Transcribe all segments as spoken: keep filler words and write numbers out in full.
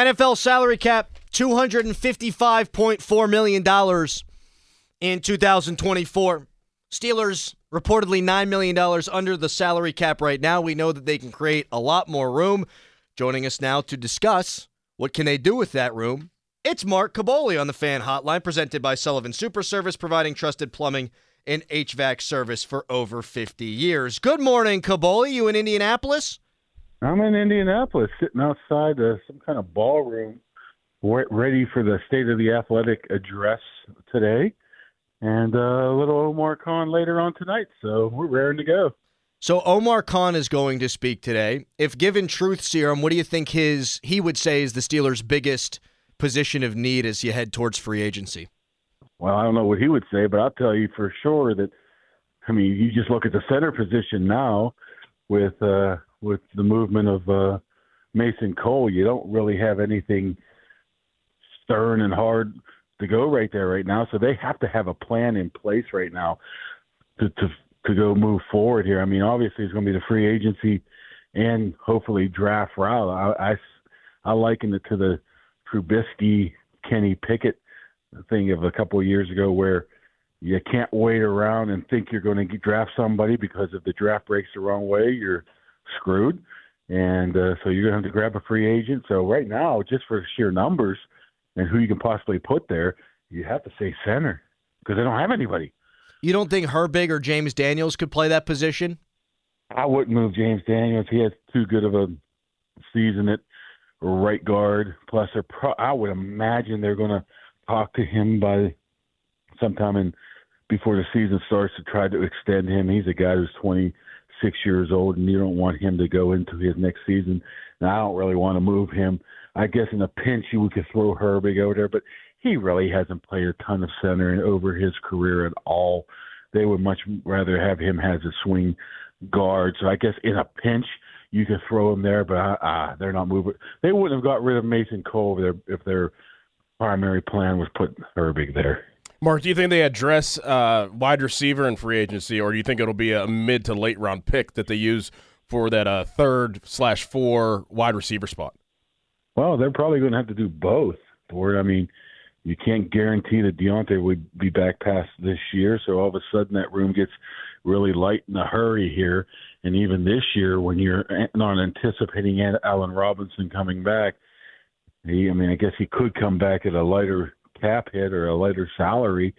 N F L salary cap, two hundred fifty-five point four million dollars in two thousand twenty-four. Steelers reportedly nine million dollars under the salary cap right now. We know that they can create a lot more room. Joining us now to discuss what can they do with that room, it's Mark Kaboly on the Fan Hotline, presented by Sullivan Super Service, providing trusted plumbing and H V A C service for over fifty years. Good morning, Kaboly. You in Indianapolis? I'm in Indianapolis, sitting outside uh, some kind of ballroom, ready for the State of the Athletic address today, and uh, a little Omar Khan later on tonight, so we're raring to go. So Omar Khan is going to speak today. If given truth serum, what do you think his he would say is the Steelers' biggest position of need as you head towards free agency? Well, I don't know what he would say, but I'll tell you for sure that, I mean, you just look at the center position now with uh, with the movement of uh, Mason Cole. You don't really have anything stern and hard to go right there right now, so they have to have a plan in place right now to to, to go move forward here. I mean, obviously it's going to be the free agency and hopefully draft route. I, I, I liken it to the Trubisky, Kenny Pickett thing of a couple of years ago where you can't wait around and think you're going to draft somebody, because if the draft breaks the wrong way, you're screwed. And uh, so you're going to have to grab a free agent. So right now, just for sheer numbers and who you can possibly put there, you have to say center because they don't have anybody. You don't think Herbig or James Daniels could play that position? I wouldn't move James Daniels. He has too good of a season at right guard. Plus, pro- I would imagine they're going to talk to him by sometime in before the season starts to try to extend him. He's a guy who's twenty-six years old, and you don't want him to go into his next season. And I don't really want to move him. I guess in a pinch you could throw Herbig over there, but he really hasn't played a ton of center and over his career at all. They would much rather have him as a swing guard. So I guess in a pinch you could throw him there, but uh, they're not moving. They wouldn't have got rid of Mason Cole over there if their primary plan was put Herbig there. Mark, do you think they address uh, wide receiver in free agency, or do you think it'll be a mid to late round pick that they use for that uh, third slash four wide receiver spot? Well, they're probably going to have to do both. Board, I mean, you can't guarantee that Deontay would be back past this year, so all of a sudden that room gets really light in a hurry here. And even this year, when you're not anticipating Allen Robinson coming back, he, I mean, I guess he could come back at a lighter cap hit or a lighter salary.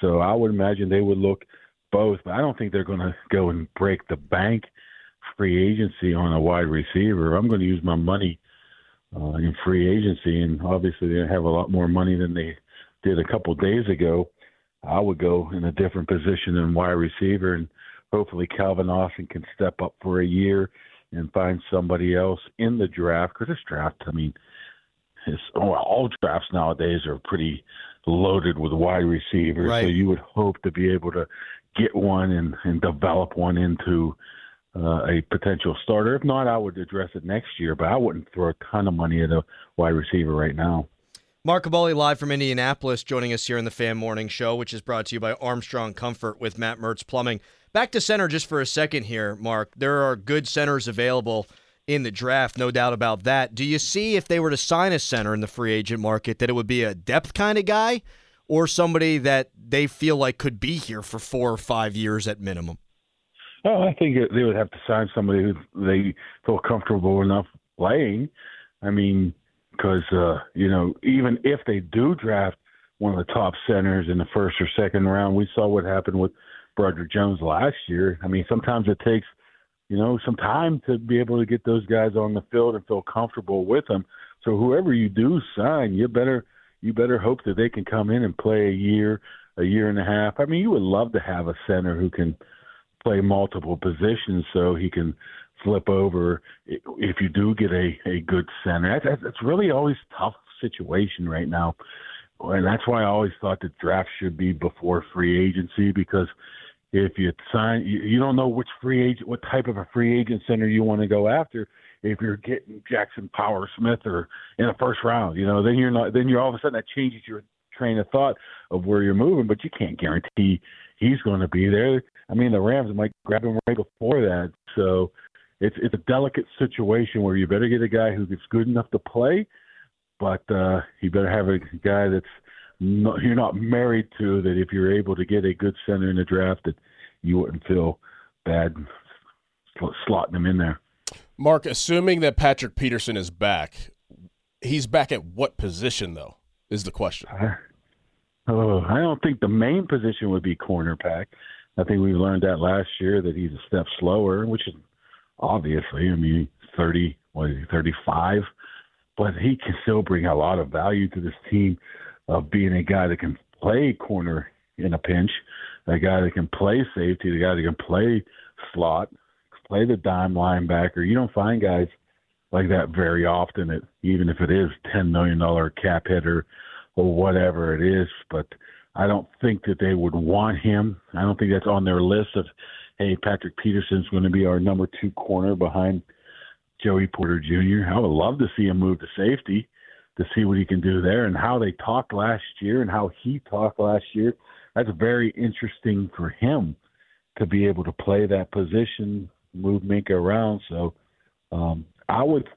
So I would imagine they would look both. But I don't think they're going to go and break the bank free agency on a wide receiver. I'm going to use my money uh, in free agency, and obviously they have a lot more money than they did a couple days ago. I would go in a different position than wide receiver, and hopefully Calvin Austin can step up for a year and find somebody else in the draft, because this draft, I mean, His, oh, all drafts nowadays are pretty loaded with wide receivers, right? So you would hope to be able to get one and, and develop one into uh, a potential starter. If not, I would address it next year, but I wouldn't throw a ton of money at a wide receiver right now. Mark Kaboly live from Indianapolis, joining us here in the Fan Morning Show, which is brought to you by Armstrong Comfort with Matt Mertz Plumbing. Back to center just for a second here, Mark. There are good centers available in the draft, no doubt about that. Do you see, if they were to sign a center in the free agent market, that it would be a depth kind of guy or somebody that they feel like could be here for four or five years at minimum? Oh, I think they would have to sign somebody who they feel comfortable enough playing. I mean, because, uh, you know, even if they do draft one of the top centers in the first or second round, we saw what happened with Broderick Jones last year. I mean, sometimes it takes – you know, some time to be able to get those guys on the field and feel comfortable with them. So whoever you do sign, you better you better hope that they can come in and play a year, a year and a half. I mean, you would love to have a center who can play multiple positions so he can flip over if you do get a, a good center. That's, that's really always a tough situation right now. And that's why I always thought the draft should be before free agency, because – if you sign, you don't know which free agent, what type of a free agent center you want to go after. If you're getting Jackson Power Smith or in the first round, you know, then you're not, then you're all of a sudden that changes your train of thought of where you're moving, but you can't guarantee he's going to be there. I mean, the Rams might grab him right before that. So it's, it's a delicate situation where you better get a guy who's good enough to play, but uh, you better have a guy that's not, you're not married to, that if you're able to get a good center in the draft, that you wouldn't feel bad slotting him in there. Mark, assuming that Patrick Peterson is back, he's back at what position, though, is the question. I, oh, I don't think the main position would be cornerback. I think we learned that last year that he's a step slower, which is obviously, I mean, thirty, what is he, thirty-five? But he can still bring a lot of value to this team of being a guy that can play corner in a pinch, a guy that can play safety, the guy that can play slot, play the dime linebacker. You don't find guys like that very often, that, even if it is ten million dollars cap hitter or whatever it is. But I don't think that they would want him. I don't think that's on their list of, hey, Patrick Peterson's going to be our number two corner behind Joey Porter Junior I would love to see him move to safety to see what he can do there, and how they talked last year and how he talked last year. That's very interesting for him to be able to play that position, move Minka around. So um, I would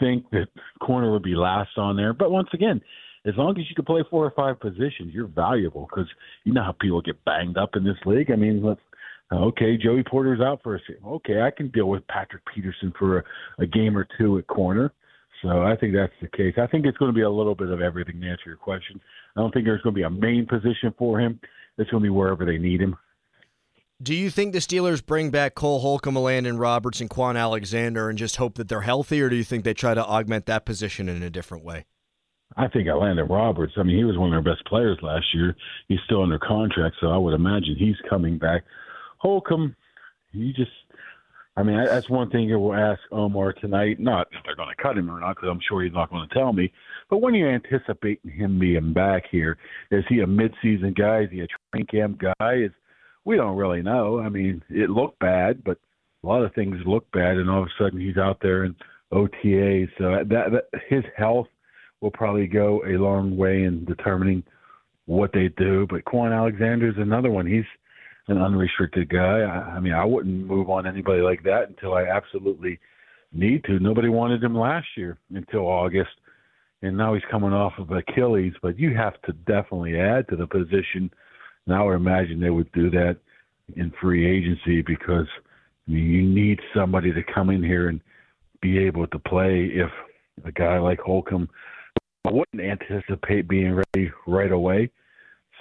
think that corner would be last on there. But once again, as long as you can play four or five positions, you're valuable, because you know how people get banged up in this league. I mean, let's, okay, Joey Porter's out for a second. Okay, I can deal with Patrick Peterson for a, a game or two at corner. So I think that's the case. I think it's going to be a little bit of everything, to answer your question. I don't think there's going to be a main position for him. It's going to be wherever they need him. Do you think the Steelers bring back Cole Holcomb, Landon Roberts, and Kwon Alexander and just hope that they're healthy, or do you think they try to augment that position in a different way? I think Landon Roberts, I mean, he was one of their best players last year. He's still under contract, so I would imagine he's coming back. Holcomb, you just – I mean, that's one thing I will ask Omar tonight. Not if they're going to cut him or not, because I'm sure he's not going to tell me. But when you're anticipating him being back here, is he a midseason guy? Is he a training camp guy? Is We don't really know. I mean, it looked bad, but a lot of things look bad, and all of a sudden he's out there in O T A. So that, that his health will probably go a long way in determining what they do. But Kwon Alexander is another one. He's an unrestricted guy. I, I mean, I wouldn't move on anybody like that until I absolutely need to. Nobody wanted him last year until August, and now he's coming off of Achilles. But you have to definitely add to the position. And I would imagine they would do that in free agency, because I mean, you need somebody to come in here and be able to play. If a guy like Holcomb, I wouldn't anticipate being ready right away.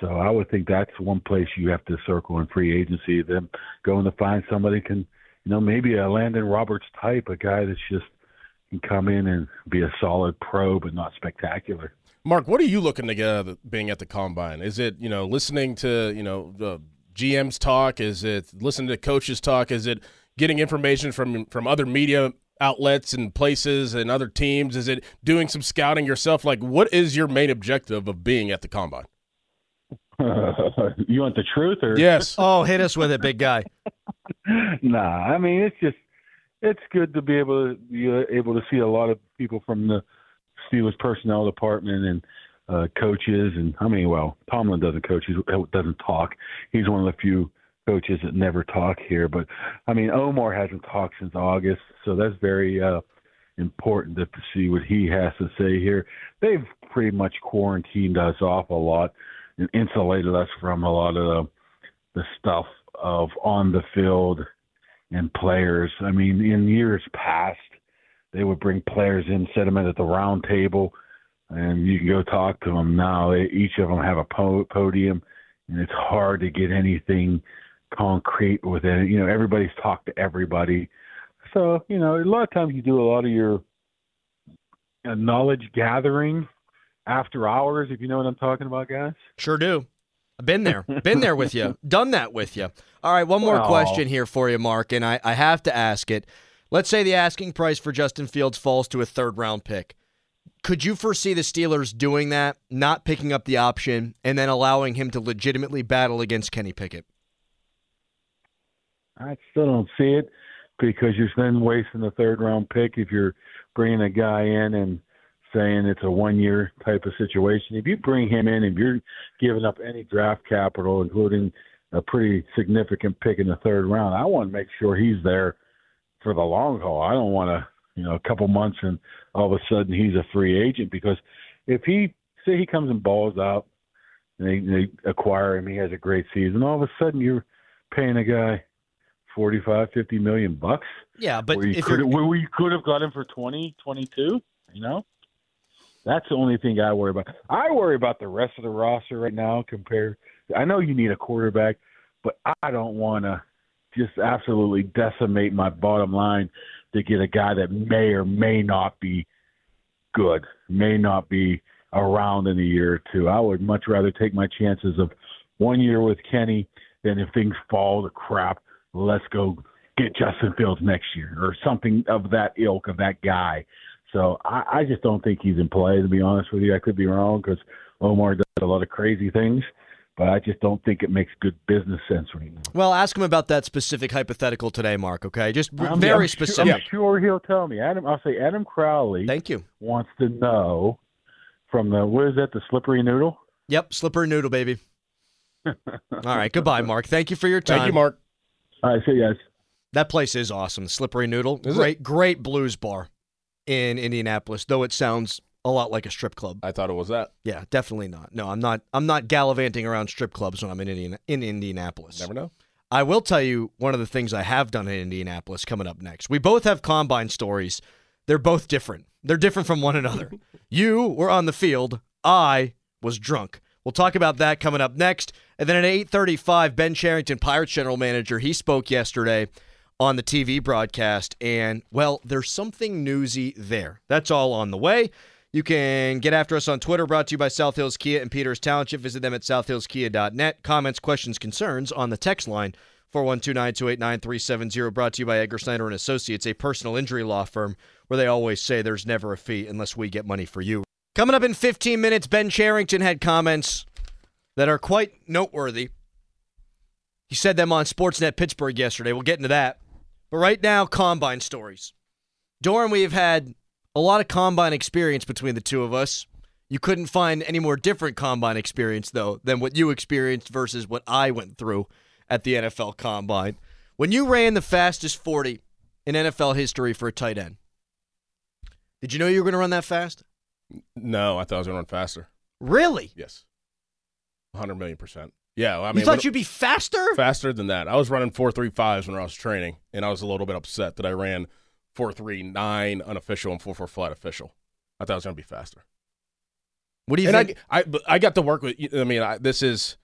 So I would think that's one place you have to circle in free agency, then going to find somebody can, you know, maybe a Landon Roberts type, a guy that's just can come in and be a solid pro but not spectacular. Mark, what are you looking to get out of being at the Combine? Is it, you know, listening to, you know, the G M's talk? Is it listening to coaches talk? Is it getting information from from other media outlets and places and other teams? Is it doing some scouting yourself? Like, what is your main objective of being at the Combine? Uh, you want the truth? Or yes. Oh, hit us with it, big guy. Nah, I mean, it's just, it's good to be able to, be able to see a lot of people from the Steelers personnel department and uh, coaches, and I mean, well, Tomlin doesn't coach; he doesn't talk. He's one of the few coaches that never talk here. But I mean, Omar hasn't talked since August, so that's very uh, important to, to see what he has to say here. They've pretty much quarantined us off a lot and insulated us from a lot of the, the stuff of on the field and players. I mean, in years past, they would bring players in, set them at the round table, and you can go talk to them. Now they, each of them have a po- podium, and it's hard to get anything concrete with it. You know, everybody's talked to everybody. So, you know, a lot of times you do a lot of your uh, knowledge gathering after hours, if you know what I'm talking about, guys. Sure do. I've been there. Been there with you. Done that with you. All right, one more wow. question here for you, Mark, and I, I have to ask it. Let's say the asking price for Justin Fields falls to a third-round pick. Could you foresee the Steelers doing that, not picking up the option, and then allowing him to legitimately battle against Kenny Pickett? I still don't see it, because you're then wasting the third-round pick if you're bringing a guy in and saying it's a one-year type of situation. If you bring him in and you're giving up any draft capital, including a pretty significant pick in the third round, I want to make sure he's there for the long haul. I don't want to, you know, a couple months and all of a sudden he's a free agent, because if he say he comes and balls out and they, they acquire him, he has a great season, all of a sudden you're paying a guy forty-five, fifty million bucks. Yeah, but where you if could have, where we could have got him for twenty, twenty-two, you know? That's the only thing I worry about. I worry about the rest of the roster right now compared. I know you need a quarterback, but I don't want to just absolutely decimate my bottom line to get a guy that may or may not be good, may not be around in a year or two. I would much rather take my chances of one year with Kenny than if things fall to crap, let's go get Justin Fields next year or something of that ilk of that guy. So I, I just don't think he's in play, to be honest with you. I could be wrong because Omar does a lot of crazy things, but I just don't think it makes good business sense right now. Well, ask him about that specific hypothetical today, Mark, okay? Just I'm, very I'm specific. Sure, I'm sure he'll tell me. Adam, I'll say Adam Crowley Thank you. wants to know from the, what is that, the Slippery Noodle? Yep, Slippery Noodle, baby. All right, goodbye, Mark. Thank you for your time. Thank you, Mark. All right, see you guys. That place is awesome, the Slippery Noodle. Is great, it? Great blues bar in Indianapolis, though it sounds a lot like a strip club. I thought it was that. Yeah, definitely not. No, I'm not I'm not gallivanting around strip clubs when I'm in Indiana, in Indianapolis. Never know. I will tell you one of the things I have done in Indianapolis coming up next. We both have combine stories. They're both different. They're different from one another. You were on the field. I was drunk. We'll talk about that coming up next. And then at eight thirty-five, Ben Cherington, Pirates general manager, he spoke yesterday on the T V broadcast, and, well, there's something newsy there. That's all on the way. You can get after us on Twitter, brought to you by South Hills Kia and Peters Township. Visit them at south hills kia dot net. Comments, questions, concerns on the text line, four one two, nine two eight, nine three seven zero, brought to you by Edgar Snyder and Associates, a personal injury law firm where they always say there's never a fee unless we get money for you. Coming up in fifteen minutes, Ben Cherington had comments that are quite noteworthy. He said them on Sportsnet Pittsburgh yesterday. We'll get into that. But right now, combine stories. Doran, we have had a lot of combine experience between the two of us. You couldn't find any more different combine experience, though, than what you experienced versus what I went through at the N F L Combine. When you ran the fastest forty in N F L history for a tight end, did you know you were going to run that fast? No, I thought I was going to run faster. Really? Yes. one hundred million percent. Yeah, I mean, you thought you'd be faster? Faster than that. I was running four three fives when I was training, and I was a little bit upset that I ran four three nine unofficial and four four flat official. I thought I was going to be faster. What do you and think? I, I I got to work with. I mean, I, this is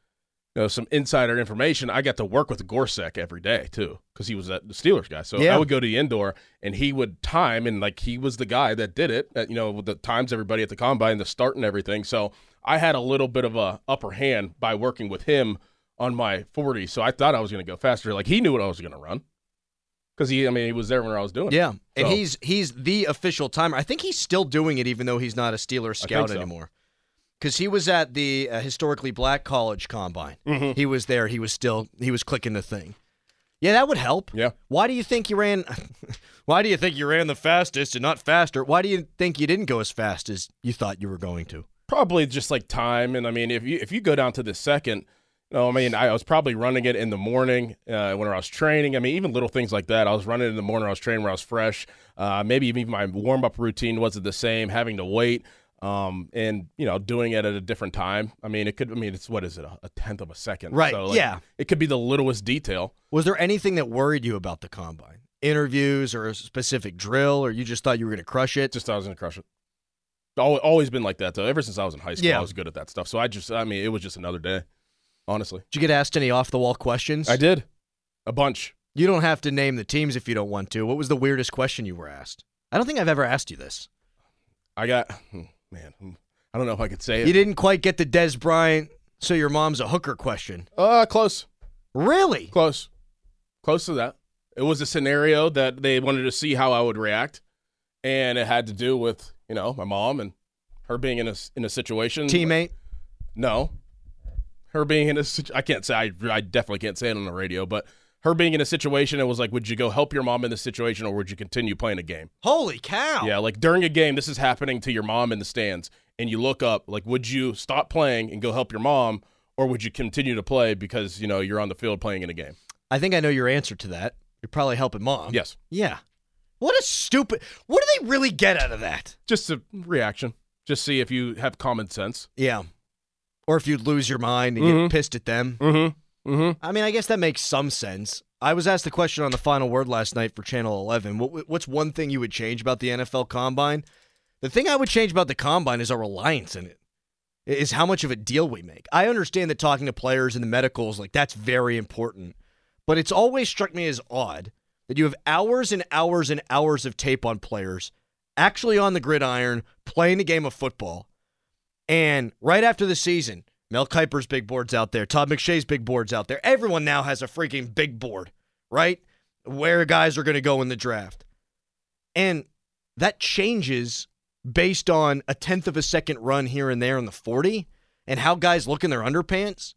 you know, some insider information. I got to work with Gorsuch every day too, because he was the Steelers guy. So yeah. I would go to the indoor, and he would time, and like he was the guy that did it. At, you know, with the times everybody at the combine, the start and everything. So I had a little bit of a upper hand by working with him on my forty, so I thought I was going to go faster. Like, he knew what I was going to run because he, I mean, he was there when I was doing yeah. it. Yeah, and so. he's he's the official timer. I think he's still doing it, even though he's not a Steelers scout so. anymore. Because he was at the uh, historically black college combine. Mm-hmm. He was there. He was still he was clicking the thing. Yeah, that would help. Yeah. Why do you think you ran? Why do you think you ran the fastest and not faster? Why do you think you didn't go as fast as you thought you were going to? Probably just like time, and I mean, if you if you go down to the second, you know, I mean, I was probably running it in the morning uh, when I was training. I mean, even little things like that. I was running in the morning. I was training where I was fresh. Uh, maybe even my warm up routine wasn't the same. Having to wait, um, and you know, doing it at a different time. I mean, it could. I mean, it's what is it, a tenth of a second? Right. So, like, yeah. It could be the littlest detail. Was there anything that worried you about the combine interviews or a specific drill, or you just thought you were going to crush it? Just thought I was going to crush it. Always been like that, though. Ever since I was in high school, yeah. I was good at that stuff. So I just, I mean, it was just another day, honestly. Did you get asked any off-the-wall questions? I did. A bunch. You don't have to name the teams if you don't want to. What was the weirdest question you were asked? I don't think I've ever asked you this. I got, man, I don't know if I could say it. You didn't quite get the Des Bryant, so your mom's a hooker question. Uh, close. Really? Close. Close to that. It was a scenario that they wanted to see how I would react, and it had to do with... You know, my mom and her being in a in a situation. Teammate? Like, no, her being in a I can't say I I definitely can't say it on the radio, but her being in a situation. It was like, would you go help your mom in this situation, or would you continue playing a game? Holy cow! Yeah, like during a game, this is happening to your mom in the stands, and you look up. Like, would you stop playing and go help your mom, or would you continue to play because you know you're on the field playing in a game? I think I know your answer to that. You're probably helping mom. Yes. Yeah. What a stupid... What do they really get out of that? Just a reaction. Just see if you have common sense. Yeah. Or if you'd lose your mind and mm-hmm. get pissed at them. Mm-hmm. Mm-hmm. I mean, I guess that makes some sense. I was asked the question on the Final Word last night for Channel eleven. What, what's one thing you would change about the N F L Combine? The thing I would change about the Combine is our reliance in it, is how much of a deal we make. I understand that talking to players and the medicals, like, that's very important. But it's always struck me as odd that you have hours and hours and hours of tape on players actually on the gridiron playing the game of football. And right after the season, Mel Kiper's big board's out there. Todd McShay's big board's out there. Everyone now has a freaking big board, right? Where guys are going to go in the draft. And that changes based on a tenth of a second run here and there in the forty and how guys look in their underpants.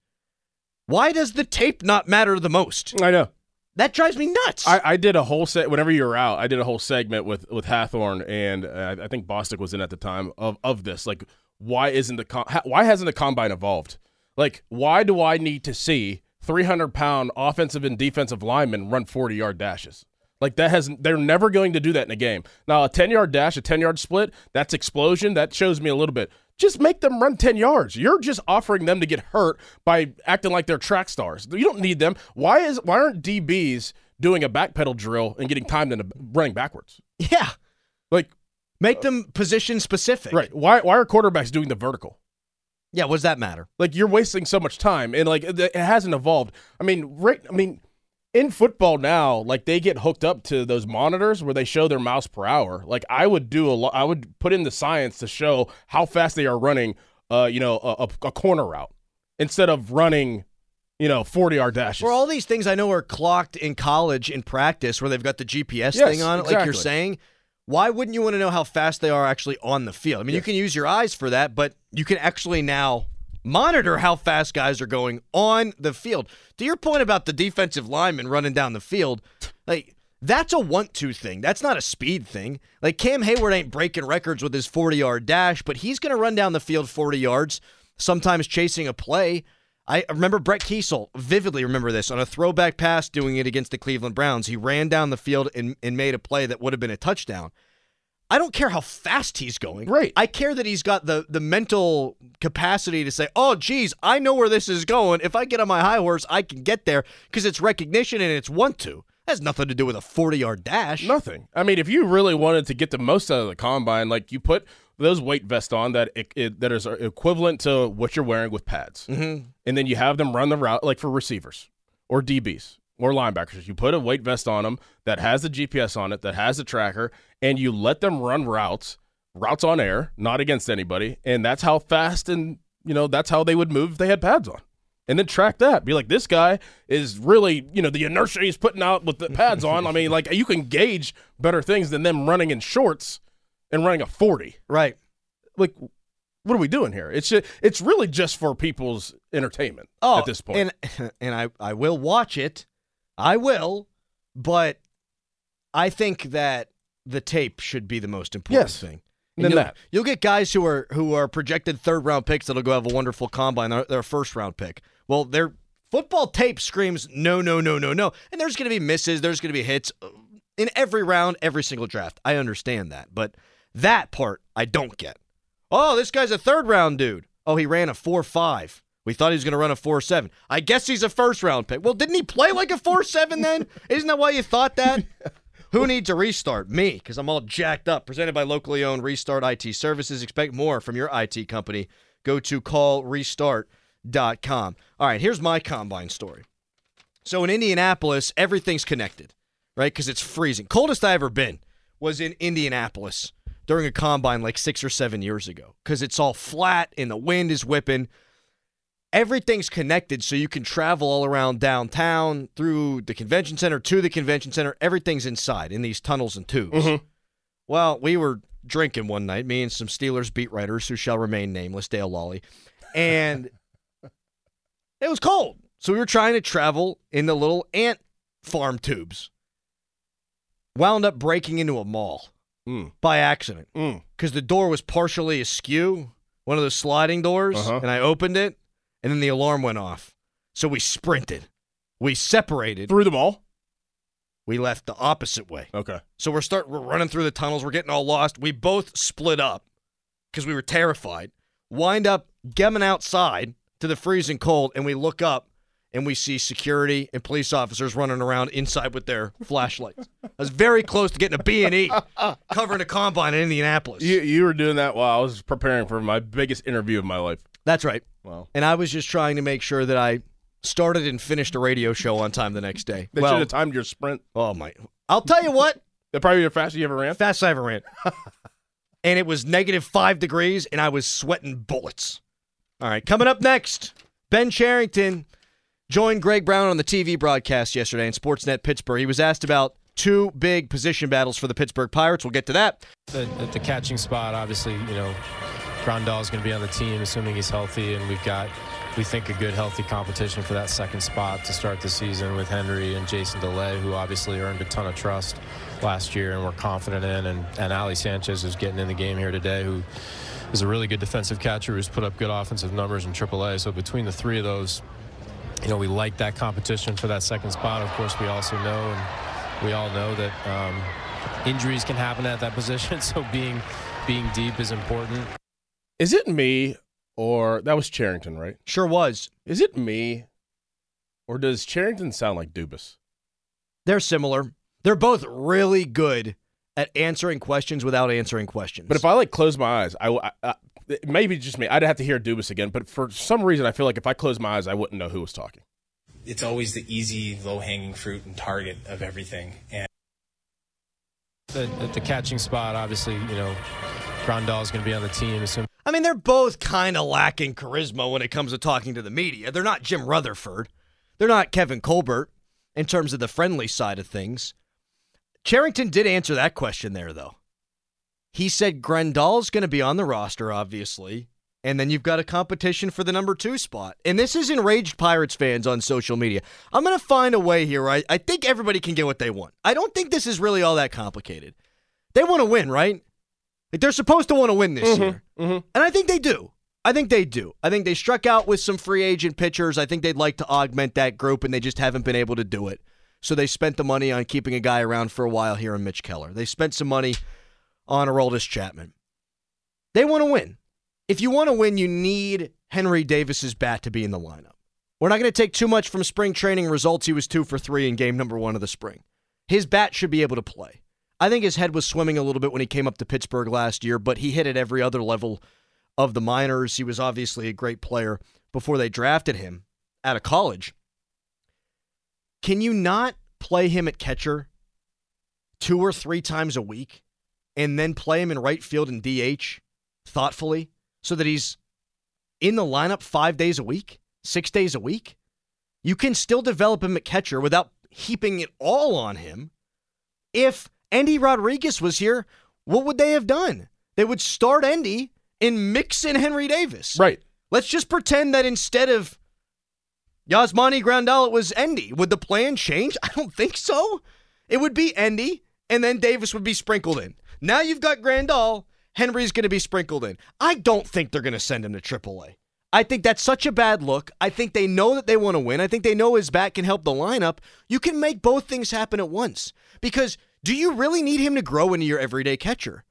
Why does the tape not matter the most? I know. That drives me nuts. I, I did a whole set whenever you were out. I did a whole segment with with Hathorn, and uh, I think Bostic was in at the time of of this. Like, why isn't the why hasn't the combine evolved? Like, why do I need to see three hundred pound offensive and defensive linemen run forty yard dashes? Like, that has they're never going to do that in a game. Now, a ten yard dash, a ten yard split, that's explosion. That shows me a little bit. Just make them run ten yards. You're just offering them to get hurt by acting like they're track stars. You don't need them. Why is why aren't D Bs doing a backpedal drill and getting timed into running backwards? Yeah. Like, make them position specific. Right. Why why are quarterbacks doing the vertical? Yeah, what does that matter? Like, you're wasting so much time, and, like, it hasn't evolved. I mean, right, I mean, in football now, like, they get hooked up to those monitors where they show their miles per hour. Like, I would do a lot. I would put in the science to show how fast they are running, uh, you know, a, a corner route instead of running, you know, forty yard dashes. For all these things I know are clocked in college in practice where they've got the G P S yes, thing on it, exactly. Like you're saying. Why wouldn't you want to know how fast they are actually on the field? I mean, yes. You can use your eyes for that, but you can actually now monitor how fast guys are going on the field. To your point about the defensive lineman running down the field, like, that's a want-to thing. That's not a speed thing. Like, Cam Hayward ain't breaking records with his forty yard dash, but he's going to run down the field forty yards, sometimes chasing a play. I remember Brett Kiesel, vividly remember this, on a throwback pass doing it against the Cleveland Browns. He ran down the field and, and made a play that would have been a touchdown. I don't care how fast he's going. Right. I care that he's got the the mental capacity to say, oh, geez, I know where this is going. If I get on my high horse, I can get there, because it's recognition and it's want to. That has nothing to do with a forty yard dash. Nothing. I mean, if you really wanted to get the most out of the combine, like, you put those weight vests on that it, it, that is equivalent to what you're wearing with pads. Mm-hmm. And then you have them run the route, like for receivers or D Bs. Or linebackers, you put a weight vest on them that has the G P S on it, that has the tracker, and you let them run routes, routes on air, not against anybody, and that's how fast and, you know, that's how they would move if they had pads on. And then track that. Be like, this guy is really, you know, the inertia he's putting out with the pads on. I mean, like, you can gauge better things than them running in shorts and running a forty. Right. Like, what are we doing here? It's just, it's really just for people's entertainment oh, at this point. And, and I, I will watch it. I will, but I think that the tape should be the most important yes. thing. And then you'll, that. you'll get guys who are who are projected third-round picks that'll go have a wonderful combine, their, their first-round pick. Well, their football tape screams, no, no, no, no, no. And there's going to be misses. There's going to be hits in every round, every single draft. I understand that, but that part I don't get. Oh, this guy's a third-round dude. Oh, he ran a four five. We thought he was going to run a four seven. I guess he's a first-round pick. Well, didn't he play like a four seven then? Isn't that why you thought that? Who needs a restart? Me, because I'm all jacked up. Presented by locally owned Restart I T Services. Expect more from your I T company. Go to call restart dot com. All right, here's my combine story. So in Indianapolis, everything's connected, right, because it's freezing. Coldest I ever been was in Indianapolis during a combine like six or seven years ago, because it's all flat and the wind is whipping. Everything's connected, so you can travel all around downtown, through the convention center, to the convention center. Everything's inside in these tunnels and tubes. Mm-hmm. Well, we were drinking one night, me and some Steelers beat writers who shall remain nameless, Dale Lawley, and it was cold. So we were trying to travel in the little ant farm tubes. Wound up breaking into a mall mm. by accident because mm. the door was partially askew, one of those sliding doors, uh-huh. and I opened it. And then the alarm went off. So we sprinted. We separated. Through the mall? We left the opposite way. Okay. So we're start we're running through the tunnels. We're getting all lost. We both split up. because we were terrified, wind up gemming outside to the freezing cold, and we look up and we see security and police officers running around inside with their flashlights. I was very close to getting a B and E covering a combine in Indianapolis. You, you were doing that while I was preparing for my biggest interview of my life. That's right. Wow. And I was just trying to make sure that I started and finished a radio show on time the next day. They well, should have timed your sprint. Oh, my. I'll tell you what. That probably the fastest you ever ran? Fastest I ever ran. And it was negative five degrees, and I was sweating bullets. All right, coming up next, Ben Cherington joined Greg Brown on the T V broadcast yesterday in Sportsnet Pittsburgh. He was asked about two big position battles for the Pittsburgh Pirates. We'll get to that. At the catching spot, obviously, you know, Grandal is going to be on the team, assuming he's healthy, and we've got, we think, a good, healthy competition for that second spot to start the season with Henry and Jason DeLay, who obviously earned a ton of trust last year and we're confident in, and, and Ali Sanchez is getting in the game here today, who is a really good defensive catcher who's put up good offensive numbers in triple A. So between the three of those, you know, we like that competition for that second spot. Of course, we also know, and we all know that um, injuries can happen at that position, so being being deep is important. Is it me, or that was Cherington, right? Sure was. Is it me, or does Cherington sound like Dubas? They're similar. They're both really good at answering questions without answering questions. But if I like close my eyes, I, I, I maybe just me. I'd have to hear Dubas again. But for some reason, I feel like if I closed my eyes, I wouldn't know who was talking. It's always the easy, low-hanging fruit and target of everything. And at, at the catching spot, obviously, you know, Grandal is going to be on the team. So I mean, they're both kind of lacking charisma when it comes to talking to the media. They're not Jim Rutherford. They're not Kevin Colbert in terms of the friendly side of things. Cherington did answer that question there, though. He said Grandal's going to be on the roster, obviously, and then you've got a competition for the number two spot. And this has enraged Pirates fans on social media. I'm going to find a way here. I, I think everybody can get what they want. I don't think this is really all that complicated. They want to win, right? Like, they're supposed to want to win this mm-hmm, year. Mm-hmm. And I think they do. I think they do. I think they struck out with some free agent pitchers. I think they'd like to augment that group, and they just haven't been able to do it. So they spent the money on keeping a guy around for a while here in Mitch Keller. They spent some money on Aroldis Chapman. They want to win. If you want to win, you need Henry Davis's bat to be in the lineup. We're not going to take too much from spring training results. He was two for three in game number one of the spring. His bat should be able to play. I think his head was swimming a little bit when he came up to Pittsburgh last year, but he hit at every other level of the minors. He was obviously a great player before they drafted him out of college. Can you not play him at catcher two or three times a week and then play him in right field and D H thoughtfully so that he's in the lineup five days a week, six days a week? You can still develop him at catcher without heaping it all on him. If Endy Rodríguez was here, what would they have done? They would start Endy and mix in Henry Davis. Right. Let's just pretend that instead of Yasmani Grandal, it was Endy. Would the plan change? I don't think so. It would be Endy, and then Davis would be sprinkled in. Now you've got Grandal. Henry's going to be sprinkled in. I don't think they're going to send him to triple A. I think that's such a bad look. I think they know that they want to win. I think they know his bat can help the lineup. You can make both things happen at once. Because do you really need him to grow into your everyday catcher?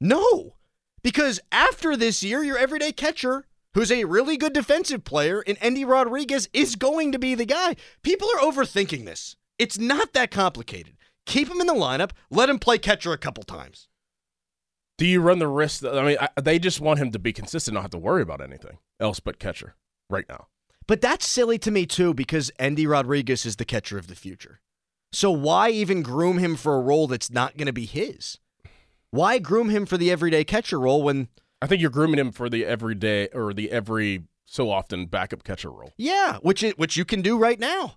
No. Because after this year, your everyday catcher, who's a really good defensive player, and Endy Rodríguez is going to be the guy. People are overthinking this. It's not that complicated. Keep him in the lineup. Let him play catcher a couple times. Do you run the risk? That, I mean, I, they just want him to be consistent, not have to worry about anything else but catcher right now. But that's silly to me, too, because Endy Rodríguez is the catcher of the future. So why even groom him for a role that's not going to be his? Why groom him for the everyday catcher role when... I think you're grooming him for the everyday or the every so often backup catcher role. Yeah, which it, which you can do right now.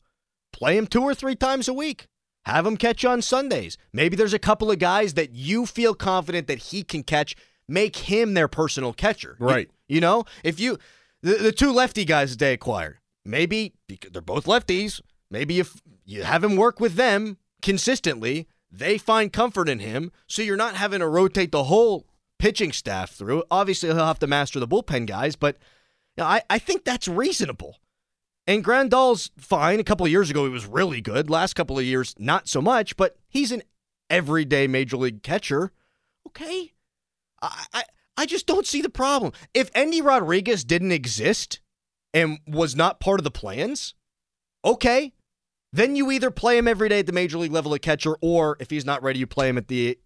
Play him two or three times a week. Have him catch on Sundays. Maybe there's a couple of guys that you feel confident that he can catch. Make him their personal catcher. Right. You, you know, if you the, the two lefty guys that they acquired, maybe because they're both lefties. Maybe if you have him work with them consistently, they find comfort in him. So you're not having to rotate the whole pitching staff through. Obviously, he'll have to master the bullpen guys, but you know, I, I think that's reasonable. And Grandal's fine. A couple of years ago, he was really good. Last couple of years, not so much, but he's an everyday major league catcher. Okay. I, I, I just don't see the problem. If Endy Rodríguez didn't exist and was not part of the plans, okay, then you either play him every day at the major league level at catcher, or if he's not ready, you play him at the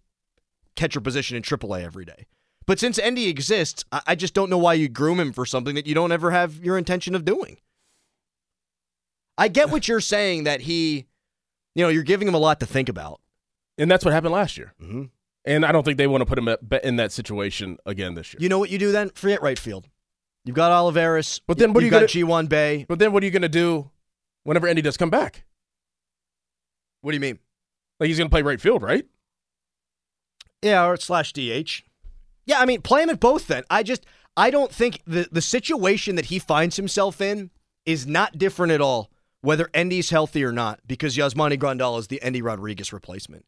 catcher position in triple A every day. But since Endy exists, I just don't know why you groom him for something that you don't ever have your intention of doing. I get what you're saying, that he, you know, you're giving him a lot to think about. And that's what happened last year. Mm-hmm. And I don't think they want to put him in that situation again this year. You know what you do then? Forget right field. You've got Olivares. But then what are you got G one Bay. But then what are you going to do whenever Endy does come back? What do you mean? Like, he's going to play right field, right? Yeah, or slash D H. Yeah, I mean, play him at both then. I just, I don't think the, the situation that he finds himself in is not different at all, whether Endy's healthy or not, because Yasmani Grandal is the Endy Rodríguez replacement.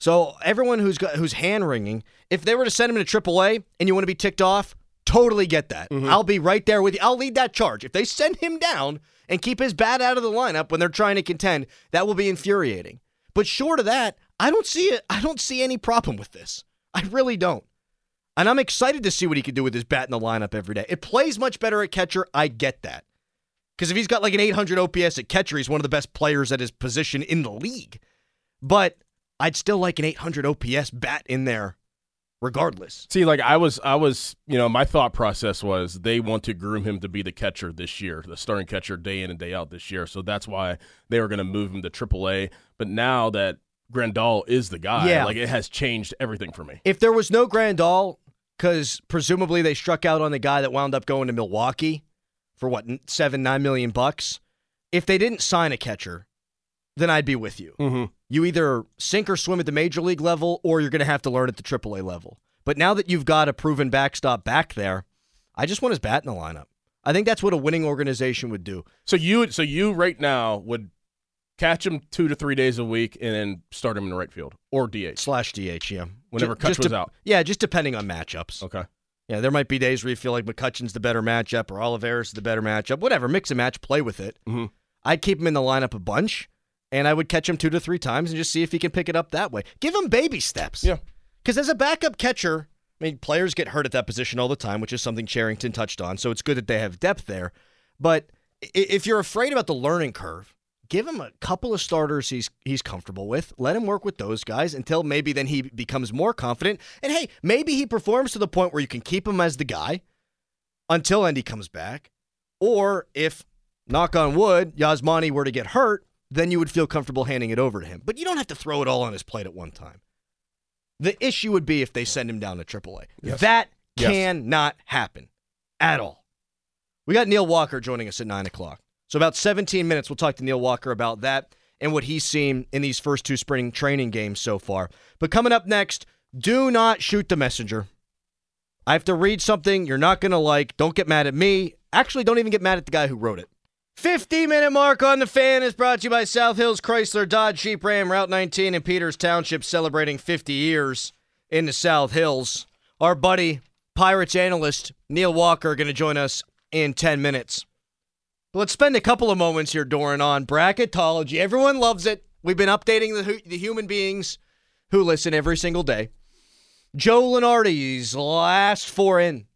So everyone who's got, who's hand-wringing, if they were to send him to triple A and you want to be ticked off, totally get that. Mm-hmm. I'll be right there with you. I'll lead that charge. If they send him down and keep his bat out of the lineup when they're trying to contend, that will be infuriating. But short of that, I don't see it. I don't see any problem with this. I really don't. And I'm excited to see what he can do with his bat in the lineup every day. It plays much better at catcher. I get that. Because if he's got like an eight hundred O P S at catcher, he's one of the best players at his position in the league. But I'd still like an eight hundred O P S bat in there regardless. See, like I was, I was, you know, my thought process was they want to groom him to be the catcher this year, the starting catcher day in and day out this year. So that's why they were going to move him to triple A. But now that Grandal is the guy, yeah. like it has changed everything for me. If there was no Grandal, because presumably they struck out on the guy that wound up going to Milwaukee for what, seven, nine million bucks. If they didn't sign a catcher, then I'd be with you. Mm-hmm. You either sink or swim at the major league level, or you're going to have to learn at the triple A level. But now that you've got a proven backstop back there, I just want his bat in the lineup. I think that's what a winning organization would do. So you, so you right now would catch him two to three days a week and then start him in the right field or D H. Slash D H, yeah. Whenever Kutch was out. Yeah, just depending on matchups. Okay. Yeah, there might be days where you feel like McCutcheon's the better matchup or Olivares is the better matchup. Whatever, mix and match, play with it. Mm-hmm. I'd keep him in the lineup a bunch, and I would catch him two to three times and just see if he can pick it up that way. Give him baby steps. Yeah. Because as a backup catcher, I mean, players get hurt at that position all the time, which is something Cherington touched on, so it's good that they have depth there. But if you're afraid about the learning curve, give him a couple of starters he's he's comfortable with. Let him work with those guys until maybe then he becomes more confident. And, hey, maybe he performs to the point where you can keep him as the guy until Endy comes back. Or if, knock on wood, Yasmani were to get hurt, then you would feel comfortable handing it over to him. But you don't have to throw it all on his plate at one time. The issue would be if they send him down to triple A. Yes. That yes. cannot happen at all. We got Neil Walker joining us at nine o'clock. So about seventeen minutes, we'll talk to Neil Walker about that and what he's seen in these first two spring training games so far. But coming up next, do not shoot the messenger. I have to read something you're not going to like. Don't get mad at me. Actually, don't even get mad at the guy who wrote it. fifty-minute mark on the fan is brought to you by South Hills Chrysler Dodge Jeep Ram Route nineteen in Peters Township, celebrating fifty years in the South Hills. Our buddy, Pirates analyst Neil Walker, going to join us in ten minutes. Let's spend a couple of moments here, Doran, on bracketology. Everyone loves it. We've been updating the, the human beings who listen every single day. Joe Lunardi's last four in.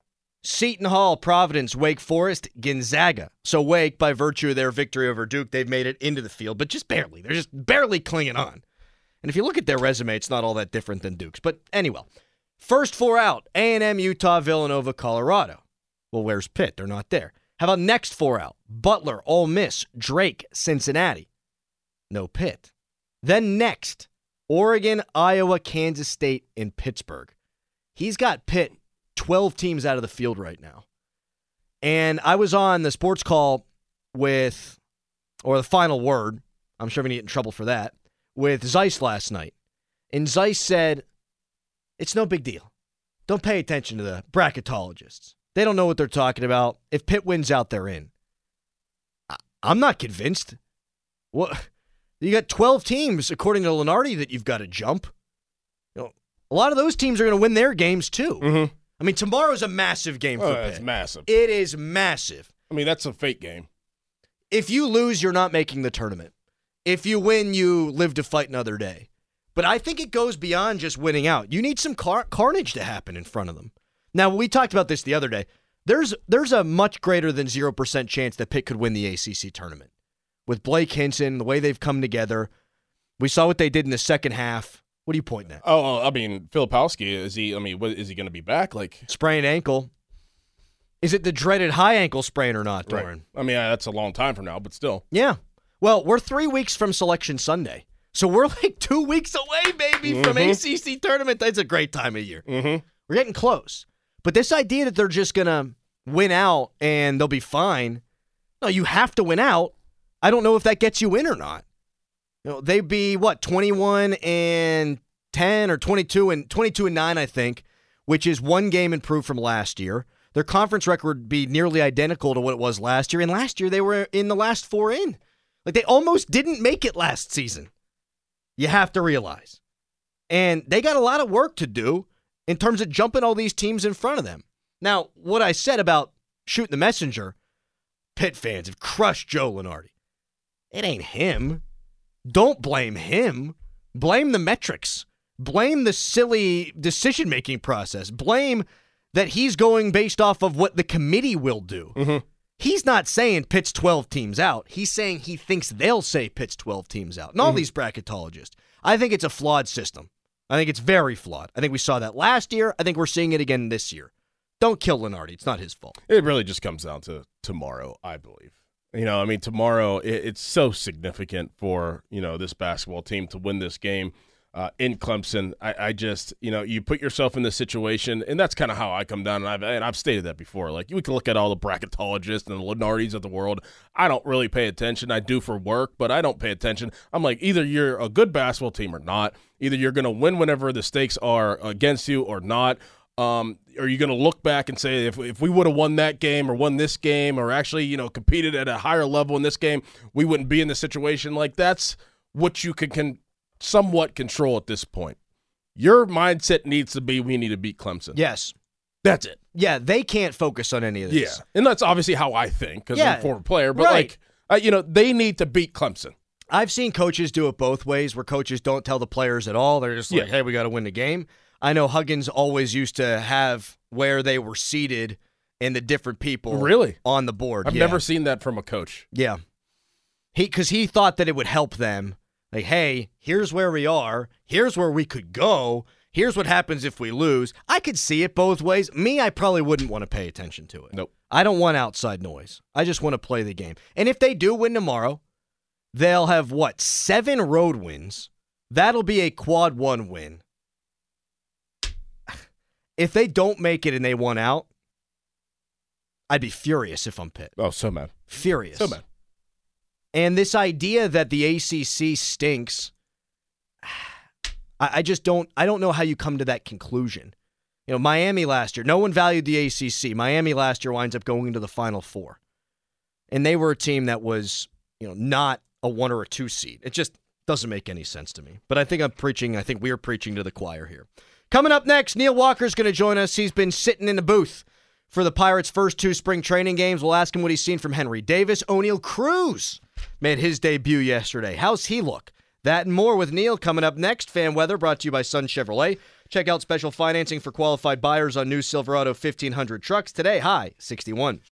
Seton Hall, Providence, Wake Forest, Gonzaga. So Wake, by virtue of their victory over Duke, they've made it into the field, but just barely. They're just barely clinging on. And if you look at their resume, it's not all that different than Duke's. But anyway, first four out, A and M, Utah, Villanova, Colorado. Well, where's Pitt? They're not there. How about next four out? Butler, Ole Miss, Drake, Cincinnati. No Pitt. Then next, Oregon, Iowa, Kansas State, and Pittsburgh. He's got Pitt twelve teams out of the field right now. And I was on the sports call with, or the final word, I'm sure I'm going to get in trouble for that, with Zeiss last night. And Zeiss said, it's no big deal. Don't pay attention to the bracketologists. They don't know what they're talking about. If Pitt wins out, they're in. I'm not convinced. What, you got twelve teams, according to Lunardi, that you've got to jump. You know, a lot of those teams are going to win their games, too. Mm-hmm. I mean, tomorrow's a massive game oh, for Pitt. It's massive. It is massive. I mean, that's a fake game. If you lose, you're not making the tournament. If you win, you live to fight another day. But I think it goes beyond just winning out. You need some car- carnage to happen in front of them. Now, we talked about this the other day. There's there's a much greater than zero percent chance that Pitt could win the A C C tournament. With Blake Hinson, the way they've come together, we saw what they did in the second half. What are you pointing at? Oh, I mean, Filipowski, is he, I mean, what, is he going to be back? Like sprained ankle. Is it the dreaded high ankle sprain or not, Doran? Right. I mean, that's a long time from now, but still. Yeah. Well, we're three weeks from Selection Sunday. So we're like two weeks away, baby, mm-hmm. from A C C tournament. That's a great time of year. Mm-hmm. We're getting close. But this idea that they're just going to win out and they'll be fine, no, you have to win out. I don't know if that gets you in or not. You know, they'd be, what, twenty-one and ten or twenty-two and twenty-two and nine, I think, which is one game improved from last year. Their conference record would be nearly identical to what it was last year. And last year, they were in the last four in. Like, they almost didn't make it last season. You have to realize. And they got a lot of work to do in terms of jumping all these teams in front of them. Now, what I said about shooting the messenger, Pitt fans have crushed Joe Lunardi. It ain't him. Don't blame him. Blame the metrics. Blame the silly decision-making process. Blame that he's going based off of what the committee will do. Mm-hmm. He's not saying Pitt's twelve teams out. He's saying he thinks they'll say Pitt's twelve teams out. And all mm-hmm. these bracketologists. I think it's a flawed system. I think it's very flawed. I think we saw that last year. I think we're seeing it again this year. Don't kill Lunardi. It's not his fault. It really just comes down to tomorrow, I believe. You know, I mean, tomorrow, it, it's so significant for, you know, this basketball team to win this game. Uh, in Clemson, I, I just, you know, you put yourself in this situation, and that's kind of how I come down, and I've, and I've stated that before. Like, we can look at all the bracketologists and the Lunardis of the world. I don't really pay attention. I do for work, but I don't pay attention. I'm like, either you're a good basketball team or not. Either you're going to win whenever the stakes are against you or not. Um, are you going to look back and say, if, if we would have won that game or won this game or actually, you know, competed at a higher level in this game, we wouldn't be in this situation? Like, that's what you can can. somewhat control at this point. Your mindset needs to be, we need to beat Clemson. Yes. That's it. Yeah, they can't focus on any of this. Yeah, and that's obviously how I think, because yeah. I'm a former player, but right. like, uh, you know, they need to beat Clemson. I've seen coaches do it both ways, where coaches don't tell the players at all. They're just like, yeah. hey, we got to win the game. I know Huggins always used to have where they were seated and the different people really? on the board. I've yeah. never seen that from a coach. Yeah. he Because he thought that it would help them. Like, hey, here's where we are. Here's where we could go. Here's what happens if we lose. I could see it both ways. Me, I probably wouldn't want to pay attention to it. Nope. I don't want outside noise. I just want to play the game. And if they do win tomorrow, they'll have, what, seven road wins. That'll be a quad one win. If they don't make it and they won out, I'd be furious if I'm Pitt. Oh, so mad. Furious. So mad. And this idea that the A C C stinks, I just don't I don't know how you come to that conclusion. You know, Miami last year, no one valued the A C C. Miami last year winds up going into the Final Four. And they were a team that was, you know, not a one or a two seed. It just doesn't make any sense to me. But I think I'm preaching, I think we're preaching to the choir here. Coming up next, Neil Walker's going to join us. He's been sitting in the booth for the Pirates' first two spring training games. We'll ask him what he's seen from Henry Davis. O'Neal Cruz made his debut yesterday. How's he look? That and more with Neil coming up next. Fan Weather brought to you by Sun Chevrolet. Check out special financing for qualified buyers on new Silverado fifteen hundred trucks today. High sixty-one.